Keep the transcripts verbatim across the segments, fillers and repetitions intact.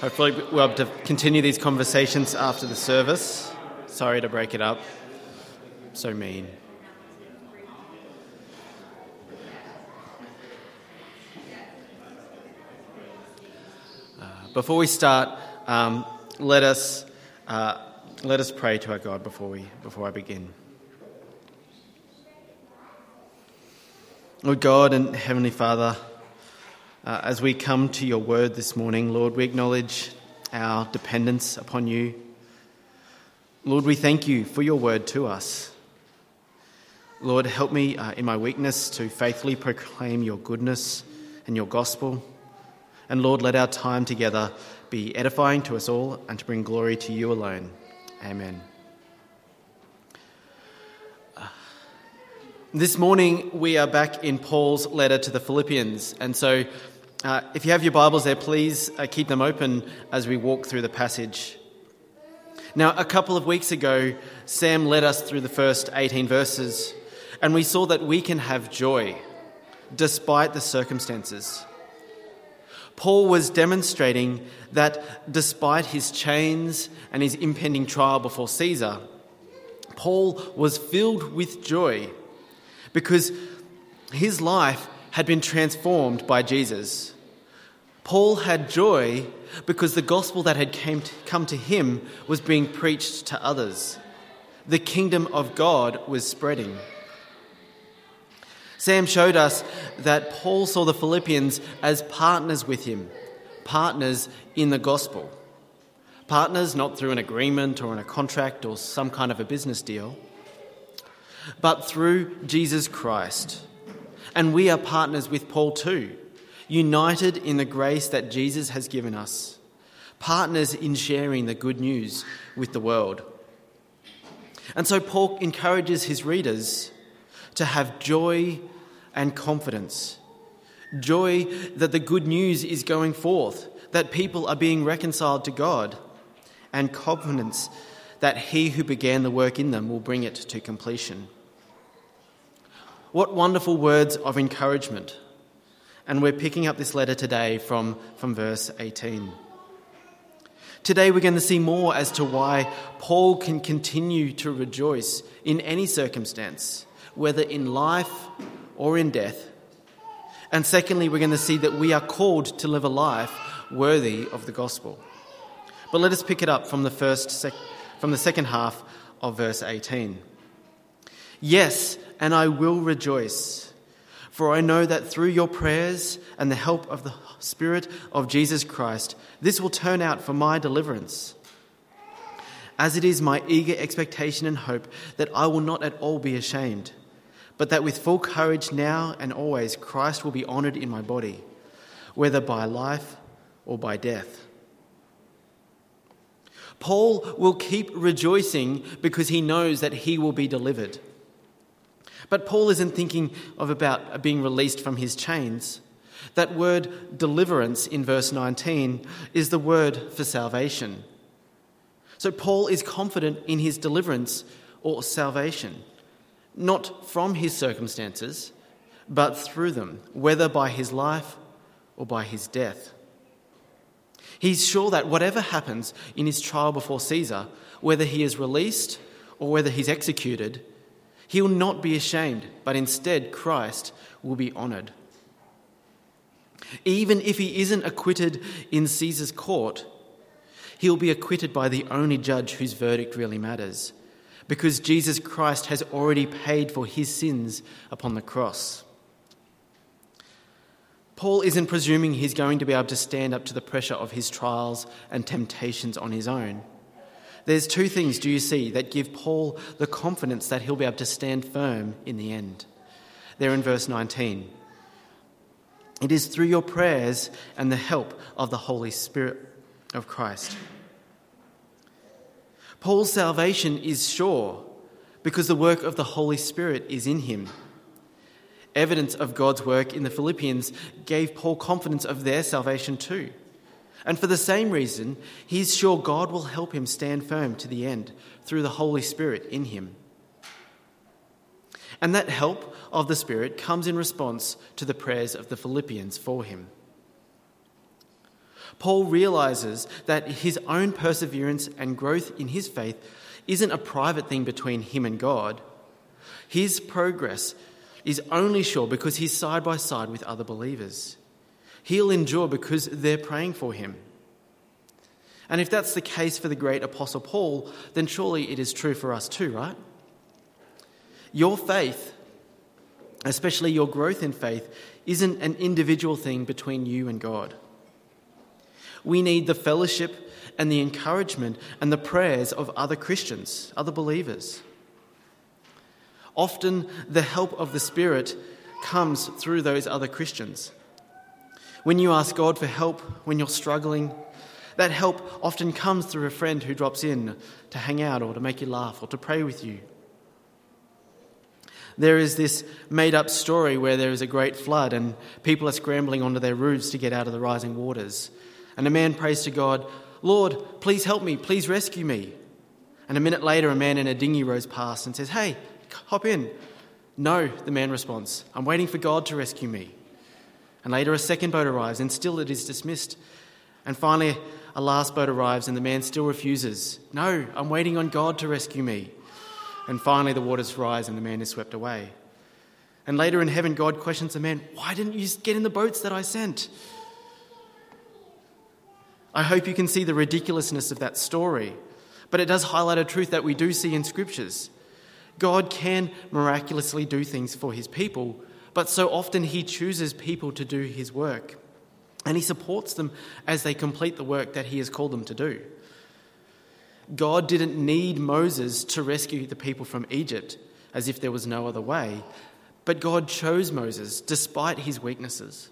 Hopefully we'll be able to continue these conversations after the service. Sorry to break it up. So mean. Uh, before we start, um, let us uh, let us pray to our God before we before I begin. Lord God and Heavenly Father, uh, as we come to your word this morning, Lord, we acknowledge our dependence upon you. Lord, we thank you for your word to us. Lord, help me uh, in my weakness to faithfully proclaim your goodness and your gospel. And Lord, let our time together be edifying to us all and to bring glory to you alone. Amen. This morning, we are back in Paul's letter to the Philippians. And so, uh, if you have your Bibles there, please uh, keep them open as we walk through the passage. Now, a couple of weeks ago, Sam led us through the first eighteen verses, and we saw that we can have joy despite the circumstances. Paul was demonstrating that despite his chains and his impending trial before Caesar, Paul was filled with joy, because his life had been transformed by Jesus. Paul had joy because the gospel that had came to, come to him was being preached to others. The kingdom of God was spreading. Sam showed us that Paul saw the Philippians as partners with him, partners in the gospel. Partners not through an agreement or in a contract or some kind of a business deal, but through Jesus Christ. And we are partners with Paul too, united in the grace that Jesus has given us, partners in sharing the good news with the world. And so Paul encourages his readers to have joy and confidence, joy that the good news is going forth, that people are being reconciled to God, and confidence that he who began the work in them will bring it to completion. What wonderful words of encouragement. And we're picking up this letter today from, from verse eighteen. Today we're going to see more as to why Paul can continue to rejoice in any circumstance, whether in life or in death. And secondly, we're going to see that we are called to live a life worthy of the gospel. But let us pick it up from the first section. From the second half of verse eighteen. Yes, and I will rejoice, for I know that through your prayers and the help of the Spirit of Jesus Christ, this will turn out for my deliverance, as it is my eager expectation and hope that I will not at all be ashamed, but that with full courage now and always Christ will be honoured in my body, whether by life or by death. Paul will keep rejoicing because he knows that he will be delivered. But Paul isn't thinking of about being released from his chains. That word deliverance in verse nineteen is the word for salvation. So Paul is confident in his deliverance or salvation, not from his circumstances, but through them, whether by his life or by his death. He's sure that whatever happens in his trial before Caesar, whether he is released or whether he's executed, he will not be ashamed, but instead Christ will be honoured. Even if he isn't acquitted in Caesar's court, he'll be acquitted by the only judge whose verdict really matters, because Jesus Christ has already paid for his sins upon the cross. Paul isn't presuming he's going to be able to stand up to the pressure of his trials and temptations on his own. There's two things, do you see, that give Paul the confidence that he'll be able to stand firm in the end. They're in verse nineteen. It is through your prayers and the help of the Holy Spirit of Christ. Paul's salvation is sure because the work of the Holy Spirit is in him. Evidence of God's work in the Philippians gave Paul confidence of their salvation too. And for the same reason, he's sure God will help him stand firm to the end through the Holy Spirit in him. And that help of the Spirit comes in response to the prayers of the Philippians for him. Paul realizes that his own perseverance and growth in his faith isn't a private thing between him and God. His progress is only sure because he's side by side with other believers. He'll endure because they're praying for him. And if that's the case for the great Apostle Paul, then surely it is true for us too, right? Your faith, especially your growth in faith, isn't an individual thing between you and God. We need the fellowship and the encouragement and the prayers of other Christians, other believers. Often the help of the Spirit comes through those other Christians. When you ask God for help, when you're struggling, that help often comes through a friend who drops in to hang out or to make you laugh or to pray with you. There is this made-up story where there is a great flood and people are scrambling onto their roofs to get out of the rising waters. And a man prays to God, "Lord, please help me, please rescue me." And a minute later, a man in a dinghy rows past and says, "Hey, hop in." "No," the man responds, "I'm waiting for God to rescue me." And later a second boat arrives and still it is dismissed. And finally a last boat arrives and the man still refuses. "No, I'm waiting on God to rescue me." And finally the waters rise and the man is swept away. And later in heaven God questions the man, "Why didn't you get in the boats that I sent?" I hope you can see the ridiculousness of that story, but it does highlight a truth that we do see in scriptures. God can miraculously do things for his people, but so often he chooses people to do his work, and he supports them as they complete the work that he has called them to do. God didn't need Moses to rescue the people from Egypt as if there was no other way, but God chose Moses despite his weaknesses.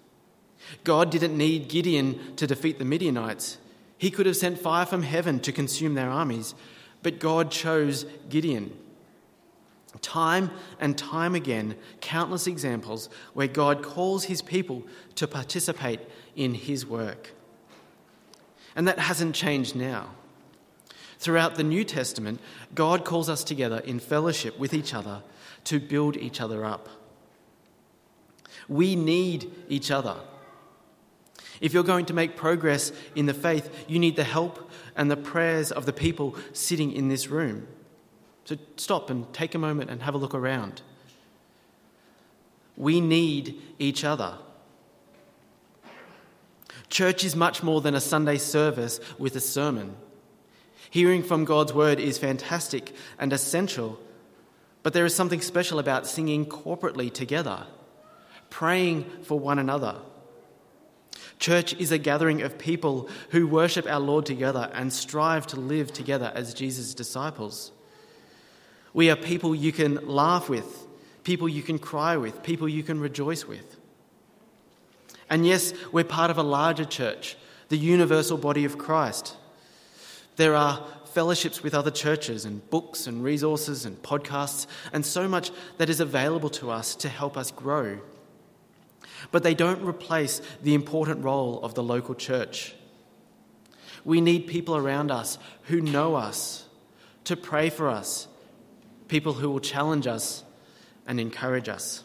God didn't need Gideon to defeat the Midianites. He could have sent fire from heaven to consume their armies, but God chose Gideon. Time and time again, countless examples where God calls his people to participate in his work. And that hasn't changed now. Throughout the New Testament, God calls us together in fellowship with each other to build each other up. We need each other. If you're going to make progress in the faith, you need the help and the prayers of the people sitting in this room. So stop and take a moment and have a look around. We need each other. Church is much more than a Sunday service with a sermon. Hearing from God's word is fantastic and essential, but there is something special about singing corporately together, praying for one another. Church is a gathering of people who worship our Lord together and strive to live together as Jesus' disciples. We are people you can laugh with, people you can cry with, people you can rejoice with. And yes, we're part of a larger church, the universal body of Christ. There are fellowships with other churches and books and resources and podcasts and so much that is available to us to help us grow. But they don't replace the important role of the local church. We need people around us who know us, to pray for us, people who will challenge us and encourage us.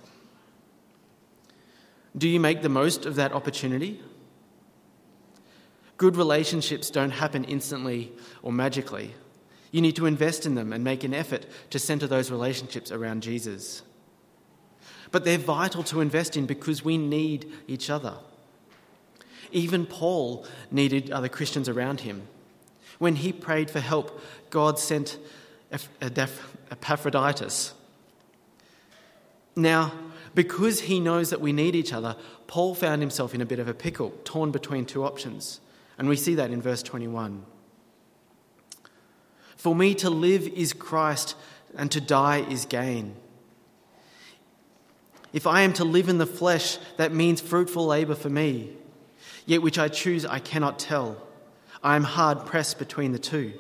Do you make the most of that opportunity? Good relationships don't happen instantly or magically. You need to invest in them and make an effort to center those relationships around Jesus. But they're vital to invest in because we need each other. Even Paul needed other Christians around him. When he prayed for help, God sent Epaphroditus. Now, because he knows that we need each other, Paul found himself in a bit of a pickle, torn between two options. And we see that in verse twenty-one. "For me to live is Christ, and to die is gain. If I am to live in the flesh, that means fruitful labor for me. Yet which I choose, I cannot tell. I am hard pressed between the two.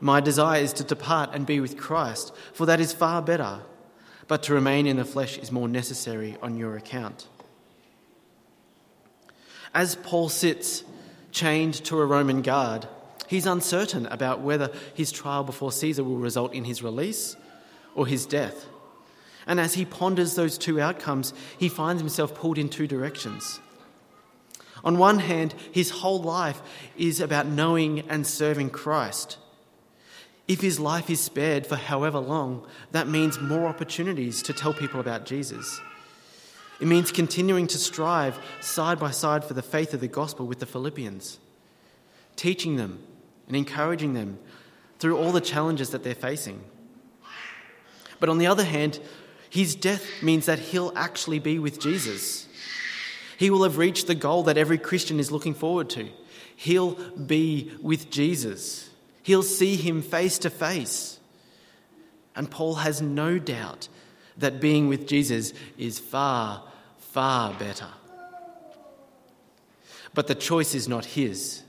My desire is to depart and be with Christ, for that is far better. But to remain in the flesh is more necessary on your account." As Paul sits chained to a Roman guard, he's uncertain about whether his trial before Caesar will result in his release or his death. And as he ponders those two outcomes, he finds himself pulled in two directions. On one hand, his whole life is about knowing and serving Christ. If his life is spared for however long, that means more opportunities to tell people about Jesus. It means continuing to strive side by side for the faith of the gospel with the Philippians, teaching them and encouraging them through all the challenges that they're facing. But on the other hand, his death means that he'll actually be with Jesus. He will have reached the goal that every Christian is looking forward to. He'll be with Jesus. He'll see him face to face. And Paul has no doubt that being with Jesus is far, far better. But the choice is not his.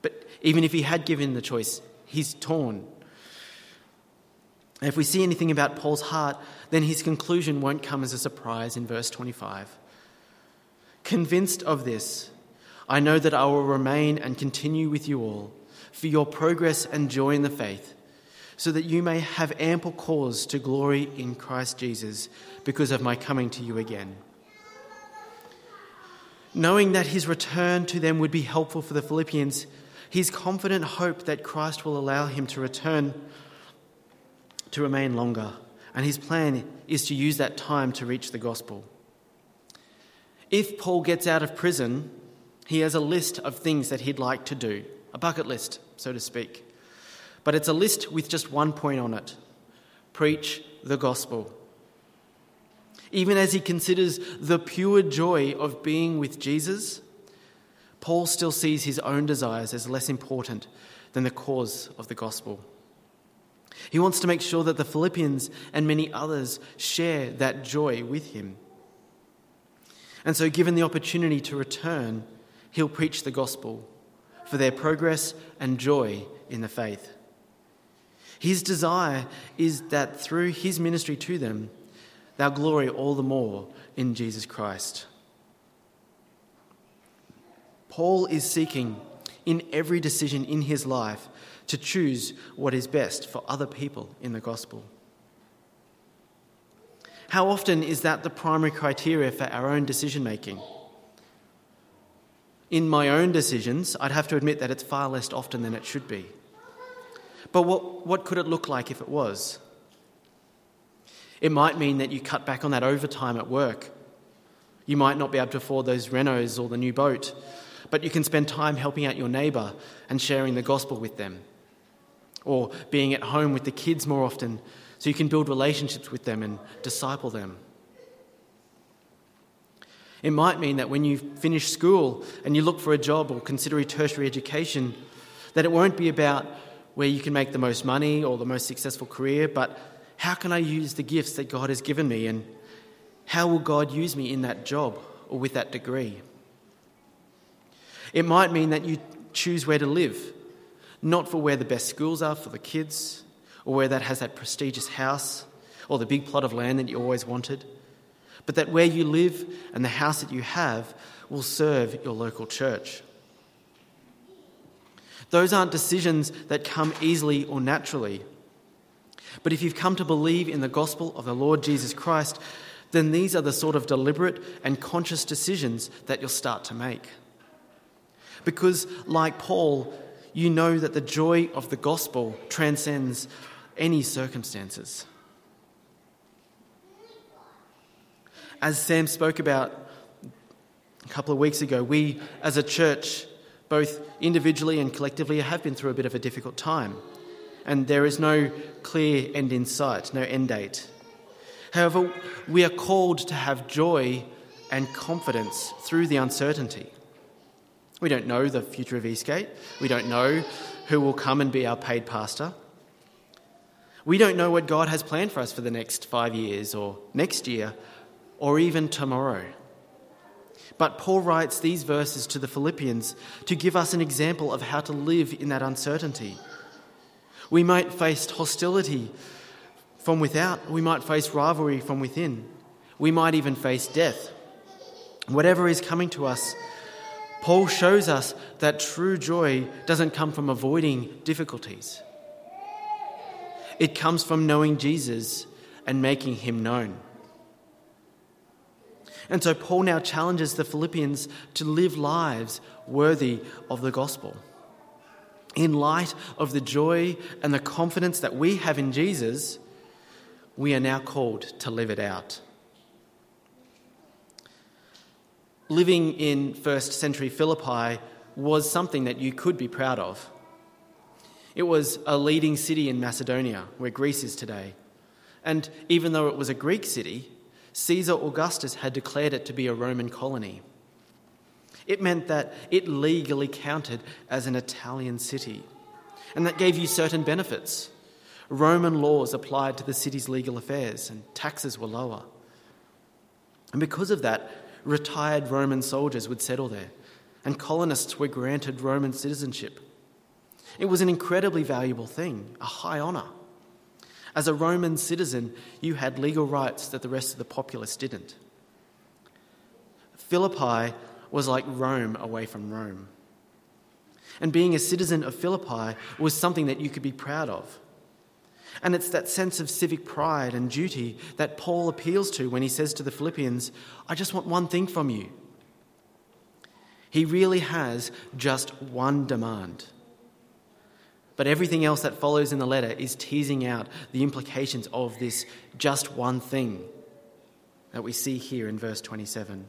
But even if he had given the choice, he's torn. And if we see anything about Paul's heart, then his conclusion won't come as a surprise in verse twenty-five. Convinced of this, I know that I will remain and continue with you all for your progress and joy in the faith, so that you may have ample cause to glory in Christ Jesus because of my coming to you again. Knowing that his return to them would be helpful for the Philippians, his confident hope that Christ will allow him to return to remain longer, and his plan is to use that time to reach the gospel. If Paul gets out of prison, he has a list of things that he'd like to do, a bucket list, so to speak. But it's a list with just one point on it: preach the gospel. Even as he considers the pure joy of being with Jesus, Paul still sees his own desires as less important than the cause of the gospel. He wants to make sure that the Philippians and many others share that joy with him. And so, given the opportunity to return, he'll preach the gospel for their progress and joy in the faith. His desire is that through his ministry to them, they'll glory all the more in Jesus Christ. Paul is seeking in every decision in his life to choose what is best for other people in the gospel. How often is that the primary criteria for our own decision-making? In my own decisions, I'd have to admit that it's far less often than it should be. But what, what could it look like if it was? It might mean that you cut back on that overtime at work. You might not be able to afford those renos or the new boat, but you can spend time helping out your neighbour and sharing the gospel with them, or being at home with the kids more often so you can build relationships with them and disciple them. It might mean that when you finish school and you look for a job or consider a tertiary education, that it won't be about where you can make the most money or the most successful career, but how can I use the gifts that God has given me, and how will God use me in that job or with that degree? It might mean that you choose where to live, not for where the best schools are for the kids, or where that has that prestigious house or the big plot of land that you always wanted, but that where you live and the house that you have will serve your local church. Those aren't decisions that come easily or naturally. But if you've come to believe in the gospel of the Lord Jesus Christ, then these are the sort of deliberate and conscious decisions that you'll start to make. Because, like Paul, you know that the joy of the gospel transcends any circumstances. As Sam spoke about a couple of weeks ago, we as a church, both individually and collectively, have been through a bit of a difficult time. And there is no clear end in sight, no end date. However, we are called to have joy and confidence through the uncertainty. We don't know the future of Eastgate. We don't know who will come and be our paid pastor. We don't know what God has planned for us for the next five years or next year or even tomorrow. But Paul writes these verses to the Philippians to give us an example of how to live in that uncertainty. We might face hostility from without. We might face rivalry from within. We might even face death. Whatever is coming to us, Paul shows us that true joy doesn't come from avoiding difficulties. It comes from knowing Jesus and making him known. And so Paul now challenges the Philippians to live lives worthy of the gospel. In light of the joy and the confidence that we have in Jesus, we are now called to live it out. Living in first century Philippi was something that you could be proud of. It was a leading city in Macedonia, where Greece is today. And even though it was a Greek city, Caesar Augustus had declared it to be a Roman colony. It meant that it legally counted as an Italian city, and that gave you certain benefits. Roman laws applied to the city's legal affairs, and taxes were lower. And because of that, retired Roman soldiers would settle there, and colonists were granted Roman citizenship. It was an incredibly valuable thing, a high honour. As a Roman citizen, you had legal rights that the rest of the populace didn't. Philippi was like Rome away from Rome. And being a citizen of Philippi was something that you could be proud of. And it's that sense of civic pride and duty that Paul appeals to when he says to the Philippians, I just want one thing from you. He really has just one demand. But everything else that follows in the letter is teasing out the implications of this just one thing that we see here in verse twenty-seven.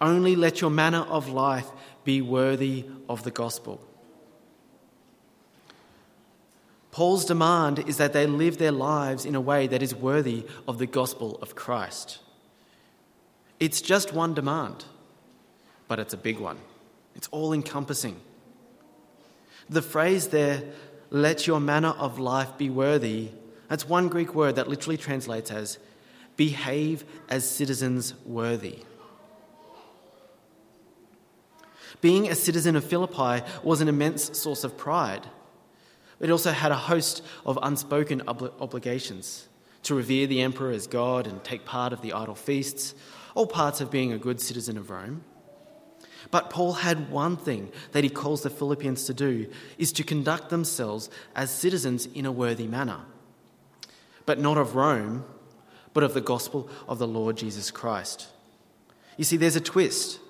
Only let your manner of life be worthy of the gospel. Paul's demand is that they live their lives in a way that is worthy of the gospel of Christ. It's just one demand, but it's a big one. It's all-encompassing. The phrase there, let your manner of life be worthy, that's one Greek word that literally translates as behave as citizens worthy. Being a citizen of Philippi was an immense source of pride. It also had a host of unspoken obli- obligations to revere the emperor as God and take part of the idol feasts, all parts of being a good citizen of Rome. But Paul had one thing that he calls the Philippians to do, is to conduct themselves as citizens in a worthy manner, but not of Rome, but of the gospel of the Lord Jesus Christ. You see, there's a twist.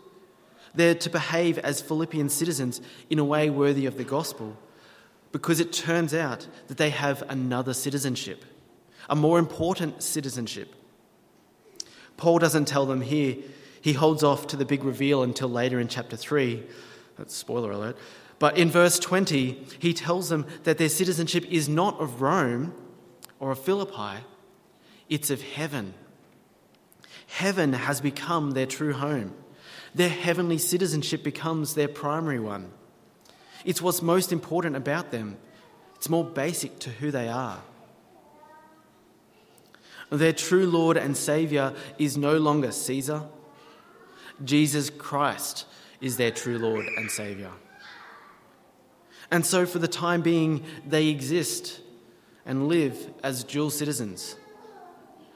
They're to behave as Philippian citizens in a way worthy of the gospel, because it turns out that they have another citizenship, a more important citizenship. Paul doesn't tell them here. He holds off to the big reveal until later in chapter three. That's spoiler alert. But in verse twenty, he tells them that their citizenship is not of Rome or of Philippi, it's of heaven. Heaven has become their true home. Their heavenly citizenship becomes their primary one. It's what's most important about them. It's more basic to who they are. Their true Lord and Saviour is no longer Caesar. Jesus Christ is their true Lord and Saviour. And so for the time being, they exist and live as dual citizens.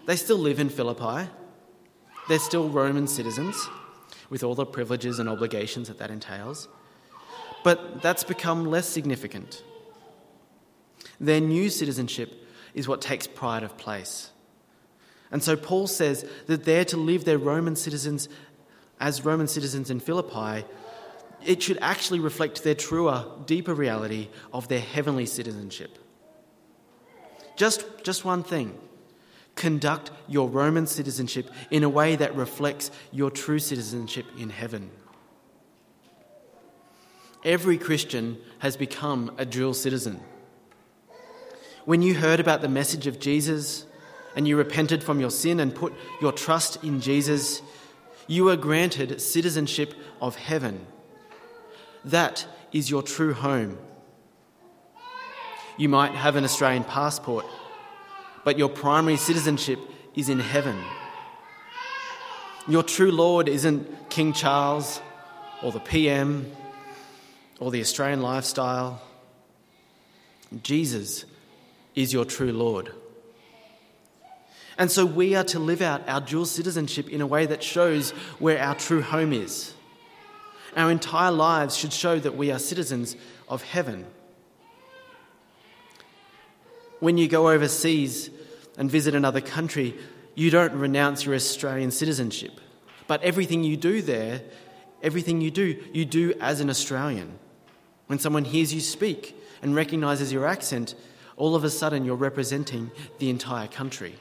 They still live in Philippi. They're still Roman citizens, with all the privileges and obligations that that entails. But that's become less significant. Their new citizenship is what takes pride of place. And so Paul says that they're to live their Roman citizens as Roman citizens in Philippi. It should actually reflect their truer, deeper reality of their heavenly citizenship. Just, just one thing. Conduct your Roman citizenship in a way that reflects your true citizenship in heaven. Every Christian has become a dual citizen. When you heard about the message of Jesus and you repented from your sin and put your trust in Jesus, you were granted citizenship of heaven. That is your true home. You might have an Australian passport, but your primary citizenship is in heaven. Your true Lord isn't King Charles or the P M or the Australian lifestyle. Jesus is your true Lord. And so we are to live out our dual citizenship in a way that shows where our true home is. Our entire lives should show that we are citizens of heaven. When you go overseas and visit another country, you don't renounce your Australian citizenship, but everything you do there, everything you do, you do as an Australian. When someone hears you speak and recognises your accent, all of a sudden you're representing the entire country.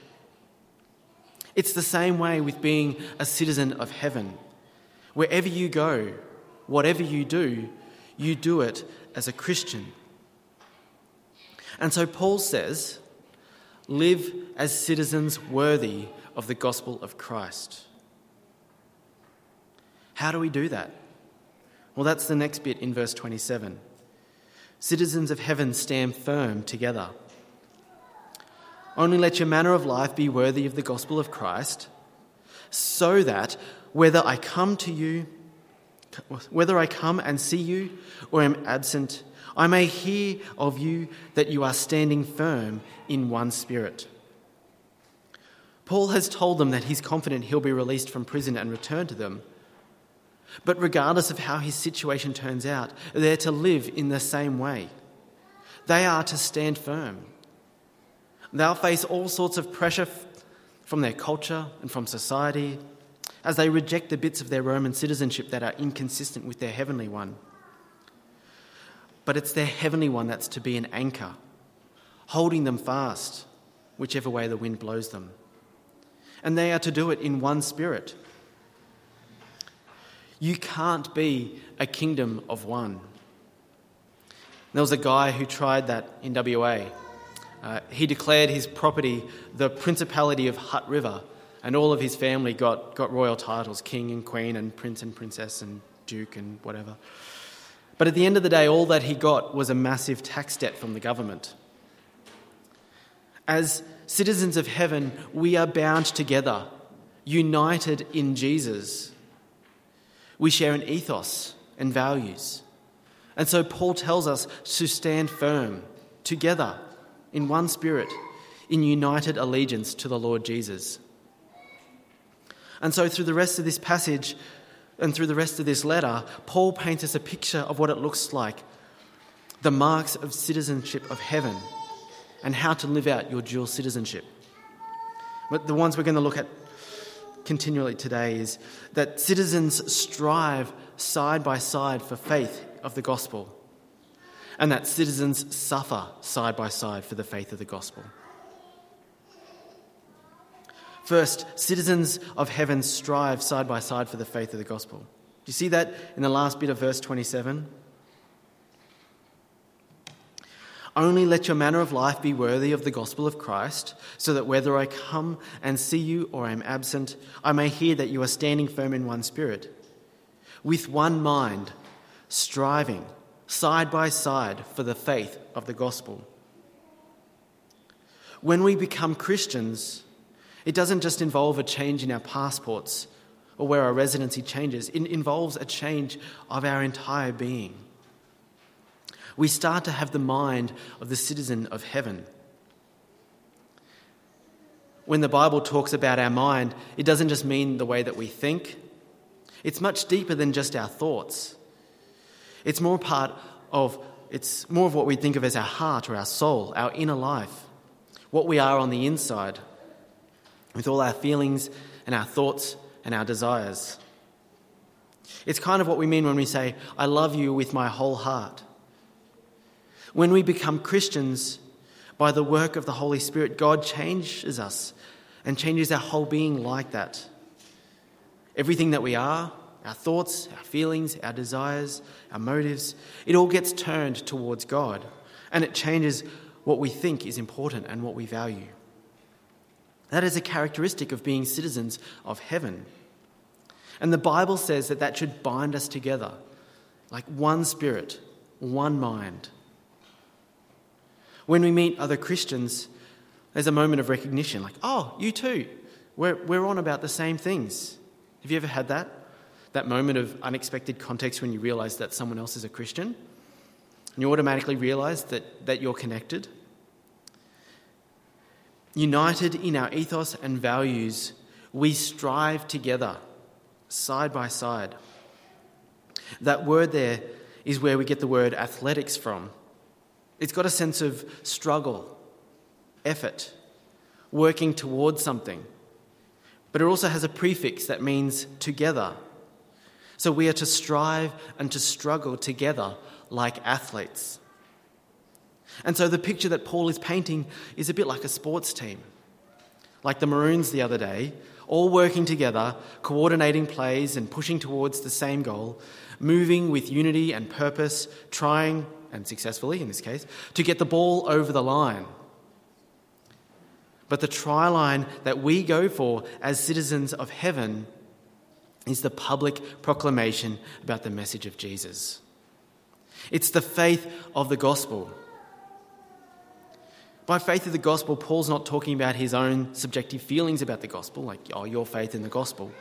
It's the same way with being a citizen of heaven. Wherever you go, whatever you do, you do it as a Christian. And so Paul says, live as citizens worthy of the gospel of Christ. How do we do that? Well, that's the next bit in verse twenty-seven. Citizens of heaven stand firm together. Only let your manner of life be worthy of the gospel of Christ, so that whether I come to you, whether I come and see you or am absent, I may hear of you that you are standing firm in one spirit. Paul has told them that he's confident he'll be released from prison and return to them. But regardless of how his situation turns out, they're to live in the same way. They are to stand firm. They'll face all sorts of pressure from their culture and from society as they reject the bits of their Roman citizenship that are inconsistent with their heavenly one. But it's their heavenly one that's to be an anchor, holding them fast, whichever way the wind blows them. And they are to do it in one spirit. You can't be a kingdom of one. There was a guy who tried that in W A. Uh, he declared his property the Principality of Hutt River, and all of his family got, got royal titles, king and queen and prince and princess and duke and whatever. But at the end of the day, all that he got was a massive tax debt from the government. As citizens of heaven, we are bound together, united in Jesus. We share an ethos and values. And so Paul tells us to stand firm, together, in one spirit, in united allegiance to the Lord Jesus. And so through the rest of this passage and through the rest of this letter, Paul paints us a picture of what it looks like, the marks of citizenship of heaven, and how to live out your dual citizenship. But the ones we're going to look at continually today is that citizens strive side by side for faith of the gospel, and that citizens suffer side by side for the faith of the gospel. First, citizens of heaven strive side by side for the faith of the gospel. Do you see that in the last bit of verse twenty-seven? Only let your manner of life be worthy of the gospel of Christ, so that whether I come and see you or am absent, I may hear that you are standing firm in one spirit, with one mind, striving side by side for the faith of the gospel. When we become Christians, it doesn't just involve a change in our passports or where our residency changes. It involves a change of our entire being. We start to have the mind of the citizen of heaven. When the Bible talks about our mind, it doesn't just mean the way that we think. It's much deeper than just our thoughts. It's more part of, it's more of what we think of as our heart or our soul, our inner life, what we are on the inside, with all our feelings and our thoughts and our desires. It's kind of what we mean when we say, I love you with my whole heart. When we become Christians, by the work of the Holy Spirit, God changes us and changes our whole being like that. Everything that we are, our thoughts, our feelings, our desires, our motives, it all gets turned towards God, and it changes what we think is important and what we value. That is a characteristic of being citizens of heaven. And the Bible says that that should bind us together, like one spirit, one mind. When we meet other Christians, there's a moment of recognition, like, oh, you too, we're, we're on about the same things. Have you ever had that? That moment of unexpected context when you realise that someone else is a Christian, and you automatically realise that, that you're connected. United in our ethos and values, we strive together, side by side. That word there is where we get the word athletics from. It's got a sense of struggle, effort, working towards something, but it also has a prefix that means together. So we are to strive and to struggle together like athletes. And so the picture that Paul is painting is a bit like a sports team, like the Maroons the other day, all working together, coordinating plays and pushing towards the same goal, moving with unity and purpose, trying, and successfully in this case, to get the ball over the line. But the try line that we go for as citizens of heaven is the public proclamation about the message of Jesus. It's the faith of the gospel. By faith of the gospel, Paul's not talking about his own subjective feelings about the gospel, like, oh, your faith in the gospel.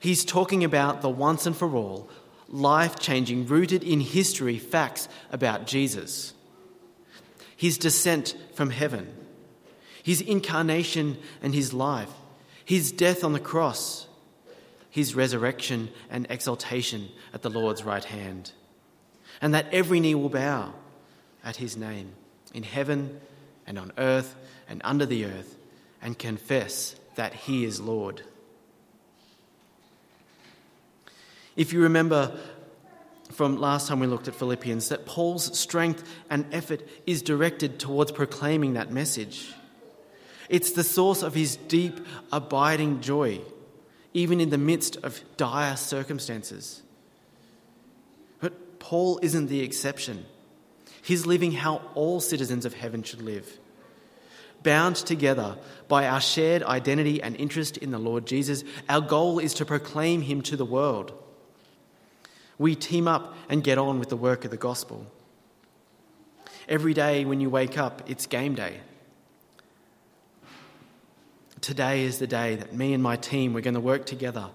He's talking about the once and for all, life-changing, rooted in history facts about Jesus. His descent from heaven, his incarnation and his life, his death on the cross, his resurrection and exaltation at the Lord's right hand, and that every knee will bow at his name in heaven and on earth and under the earth, and confess that he is Lord. If you remember from last time we looked at Philippians, that Paul's strength and effort is directed towards proclaiming that message. It's the source of his deep, abiding joy, even in the midst of dire circumstances. But Paul isn't the exception. He's living how all citizens of heaven should live, bound together by our shared identity and interest in the Lord Jesus. Our goal is to proclaim him to the world. We team up and get on with the work of the gospel. Every day when you wake up, it's game day. Today is the day that me and my team, we're going to work together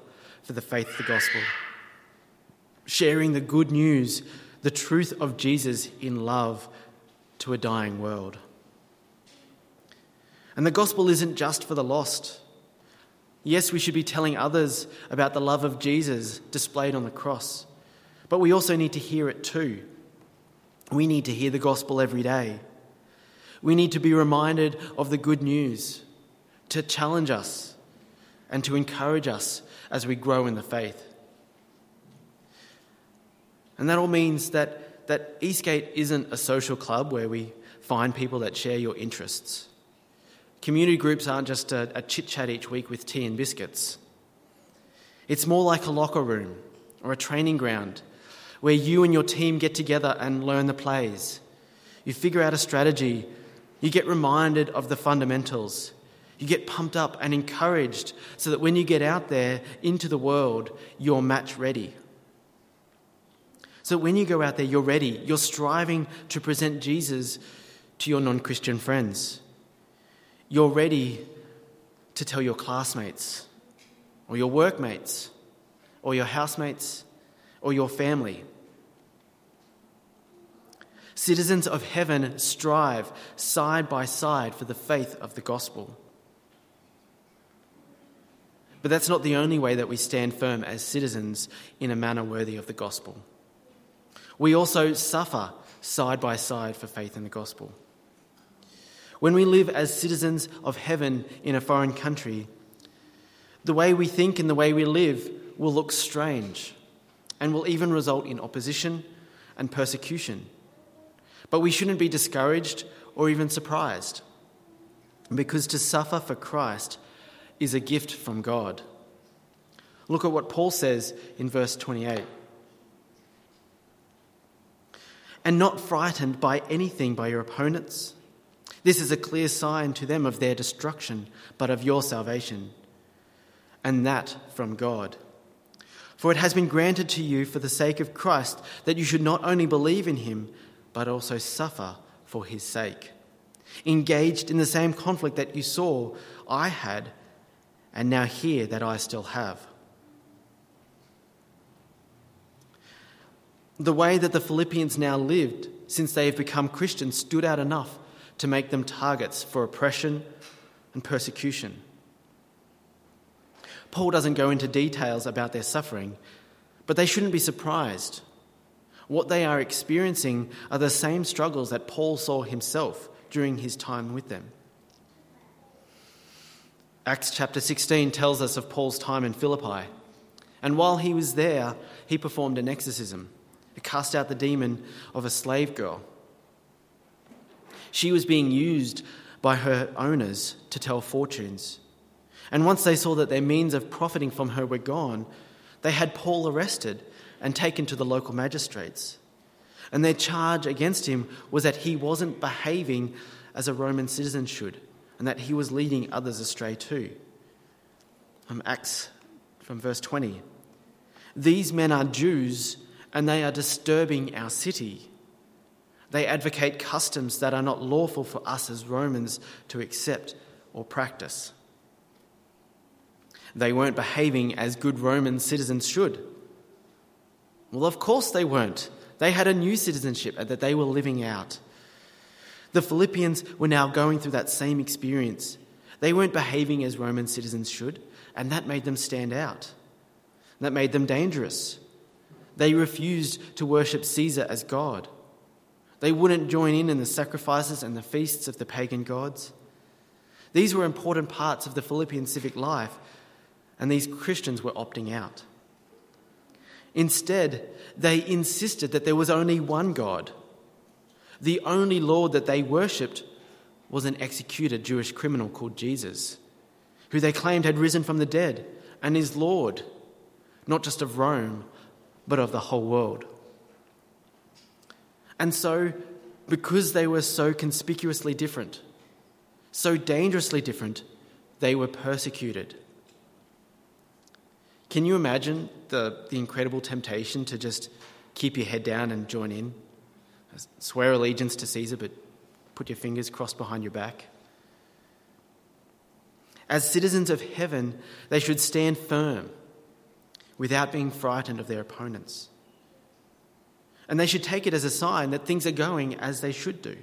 for the faith of the gospel, sharing the good news, the truth of Jesus in love to a dying world. And the gospel isn't just for the lost. Yes, we should be telling others about the love of Jesus displayed on the cross, but we also need to hear it too. We need to hear the gospel every day. We need to be reminded of the good news, to challenge us and to encourage us as we grow in the faith. And that all means that, that Eastgate isn't a social club where we find people that share your interests. Community groups aren't just a, a chit-chat each week with tea and biscuits. It's more like a locker room or a training ground where you and your team get together and learn the plays. You figure out a strategy. You get reminded of the fundamentals. You get pumped up and encouraged so that when you get out there into the world, you're match ready. So when you go out there, you're ready. You're striving to present Jesus to your non-Christian friends. You're ready to tell your classmates or your workmates or your housemates or your family. Citizens of heaven strive side by side for the faith of the gospel. But that's not the only way that we stand firm as citizens in a manner worthy of the gospel. We also suffer side by side for faith in the gospel. When we live as citizens of heaven in a foreign country, the way we think and the way we live will look strange and will even result in opposition and persecution. But we shouldn't be discouraged or even surprised, because to suffer for Christ is a gift from God. Look at what Paul says in verse twenty-eight. And not frightened by anything by your opponents. This is a clear sign to them of their destruction, but of your salvation, and that from God. For it has been granted to you for the sake of Christ that you should not only believe in him, but also suffer for his sake. Engaged in the same conflict that you saw I had, and now hear that I still have. The way that the Philippians now lived since they have become Christians stood out enough to make them targets for oppression and persecution. Paul doesn't go into details about their suffering, but they shouldn't be surprised. What they are experiencing are the same struggles that Paul saw himself during his time with them. Acts chapter sixteen tells us of Paul's time in Philippi. And while he was there, he performed an exorcism. It cast out the demon of a slave girl. She was being used by her owners to tell fortunes. And once they saw that their means of profiting from her were gone, they had Paul arrested and taken to the local magistrates. And their charge against him was that he wasn't behaving as a Roman citizen should, and that he was leading others astray too. From Acts, from verse twenty. These men are Jews, and they are disturbing our city. They advocate customs that are not lawful for us as Romans to accept or practice. They weren't behaving as good Roman citizens should. Well, of course they weren't. They had a new citizenship that they were living out. The Philippians were now going through that same experience. They weren't behaving as Roman citizens should, and that made them stand out. That made them dangerous. They refused to worship Caesar as God. They wouldn't join in in the sacrifices and the feasts of the pagan gods. These were important parts of the Philippian civic life, and these Christians were opting out. Instead, they insisted that there was only one God. The only Lord that they worshipped was an executed Jewish criminal called Jesus, who they claimed had risen from the dead and is Lord, not just of Rome, but of the whole world. And so, because they were so conspicuously different, so dangerously different, they were persecuted. Can you imagine the, the incredible temptation to just keep your head down and join in? Swear allegiance to Caesar, but put your fingers crossed behind your back. As citizens of heaven, they should stand firm without being frightened of their opponents. And they should take it as a sign that things are going as they should do.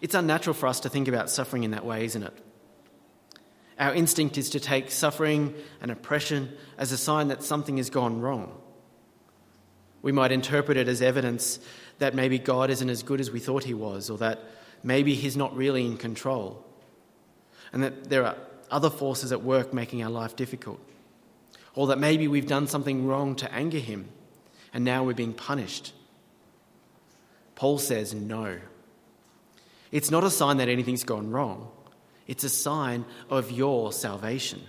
It's unnatural for us to think about suffering in that way, isn't it? Our instinct is to take suffering and oppression as a sign that something has gone wrong. We might interpret it as evidence that maybe God isn't as good as we thought he was, or that maybe he's not really in control, and that there are other forces at work making our life difficult, or that maybe we've done something wrong to anger him, and now we're being punished. Paul says no. It's not a sign that anything's gone wrong. It's a sign of your salvation.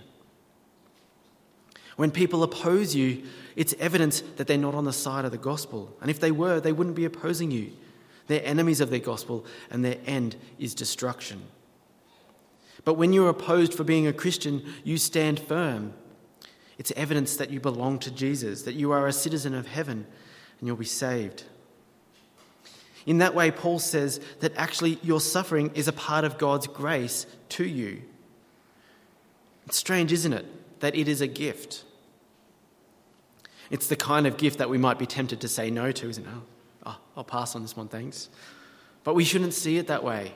When people oppose you, it's evidence that they're not on the side of the gospel. And if they were, they wouldn't be opposing you. They're enemies of their gospel, and their end is destruction. But when you're opposed for being a Christian, you stand firm. It's evidence that you belong to Jesus, that you are a citizen of heaven, and you'll be saved. In that way, Paul says that actually your suffering is a part of God's grace to you. It's strange, isn't it, that it is a gift? It's the kind of gift that we might be tempted to say no to, isn't it? Oh, I'll pass on this one, thanks. But we shouldn't see it that way.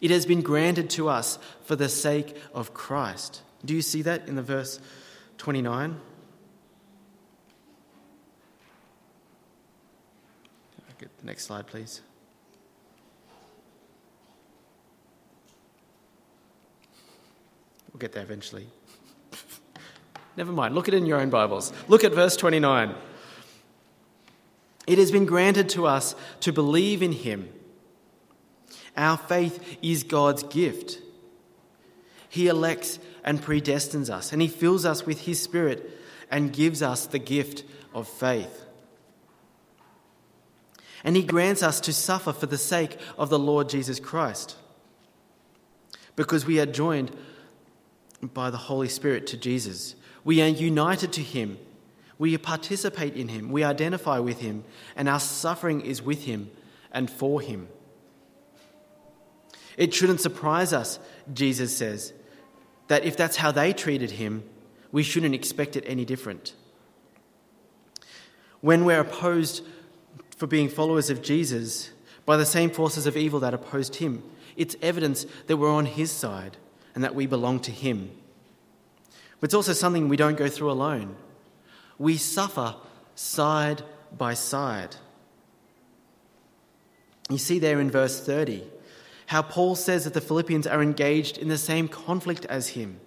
It has been granted to us for the sake of Christ. Do you see that in the verse twenty-nine. Get the next slide, please. We'll get there eventually. Never mind. Look it in your own Bibles. Look at verse twenty-nine. It has been granted to us to believe in him. Our faith is God's gift. He elects and predestines us, and he fills us with his Spirit and gives us the gift of faith. And he grants us to suffer for the sake of the Lord Jesus Christ, because we are joined by the Holy Spirit to Jesus. We are united to him. We participate in him. We identify with him, and our suffering is with him and for him. It shouldn't surprise us, Jesus says, that if that's how they treated him, we shouldn't expect it any different. When we're opposed for being followers of Jesus by the same forces of evil that opposed him, it's evidence that we're on his side and that we belong to him. But it's also something we don't go through alone. We suffer side by side. You see there in verse thirty, how Paul says that the Philippians are engaged in the same conflict as him.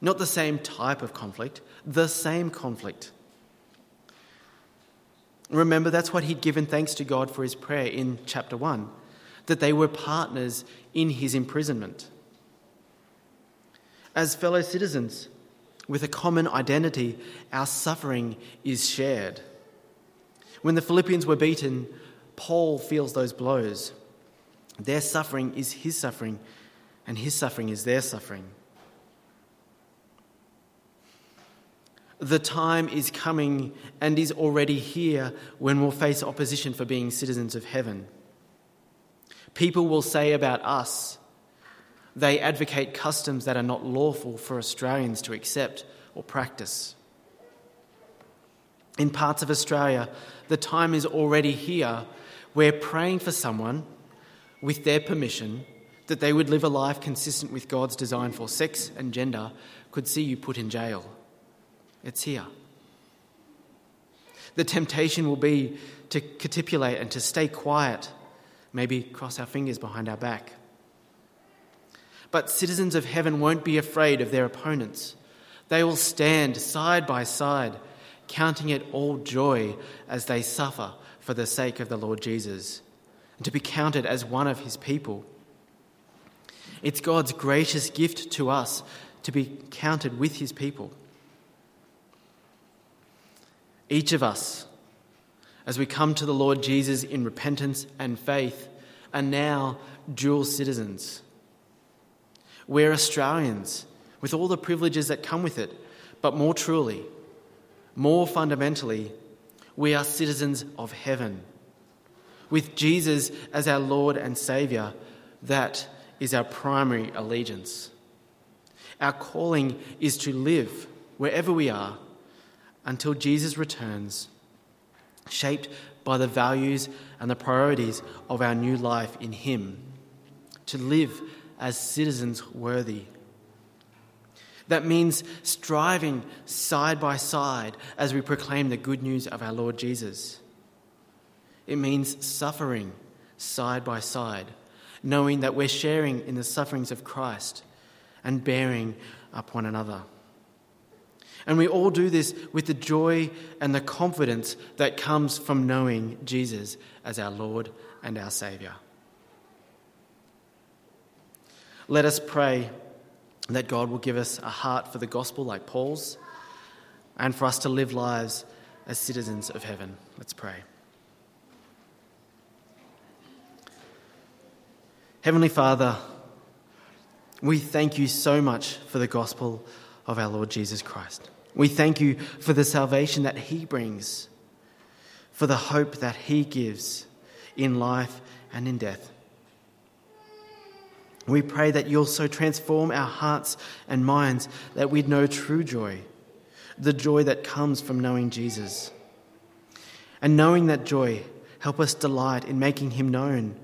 Not the same type of conflict, the same conflict. Remember, that's what he'd given thanks to God for his prayer in chapter one, that they were partners in his imprisonment. As fellow citizens with a common identity, our suffering is shared. When the Philippians were beaten, Paul feels those blows. Their suffering is his suffering, and his suffering is their suffering. The time is coming and is already here when we'll face opposition for being citizens of heaven. People will say about us, they advocate customs that are not lawful for Australians to accept or practice. In parts of Australia, the time is already here where praying for someone, with their permission, that they would live a life consistent with God's design for sex and gender could see you put in jail. It's here. The temptation will be to capitulate and to stay quiet, maybe cross our fingers behind our back. But citizens of heaven won't be afraid of their opponents. They will stand side by side, counting it all joy as they suffer for the sake of the Lord Jesus, and to be counted as one of his people. It's God's gracious gift to us to be counted with his people. Each of us, as we come to the Lord Jesus in repentance and faith, are now dual citizens. We're Australians, with all the privileges that come with it, but more truly, more fundamentally, we are citizens of heaven. With Jesus as our Lord and Saviour, that is our primary allegiance. Our calling is to live wherever we are, until Jesus returns, shaped by the values and the priorities of our new life in him, to live as citizens worthy. That means striving side by side as we proclaim the good news of our Lord Jesus. It means suffering side by side, knowing that we're sharing in the sufferings of Christ and bearing up one another. And we all do this with the joy and the confidence that comes from knowing Jesus as our Lord and our Saviour. Let us pray that God will give us a heart for the gospel like Paul's, and for us to live lives as citizens of heaven. Let's pray. Heavenly Father, we thank you so much for the gospel of our Lord Jesus Christ. We thank you for the salvation that he brings, for the hope that he gives in life and in death. We pray that you'll so transform our hearts and minds that we'd know true joy, the joy that comes from knowing Jesus. And knowing that joy, help us delight in making him known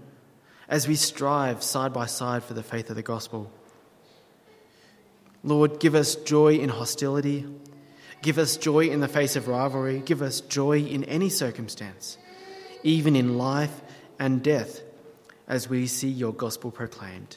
as we strive side by side for the faith of the gospel. Lord, give us joy in hostility. Give us joy in the face of rivalry. Give us joy in any circumstance, even in life and death, as we see your gospel proclaimed.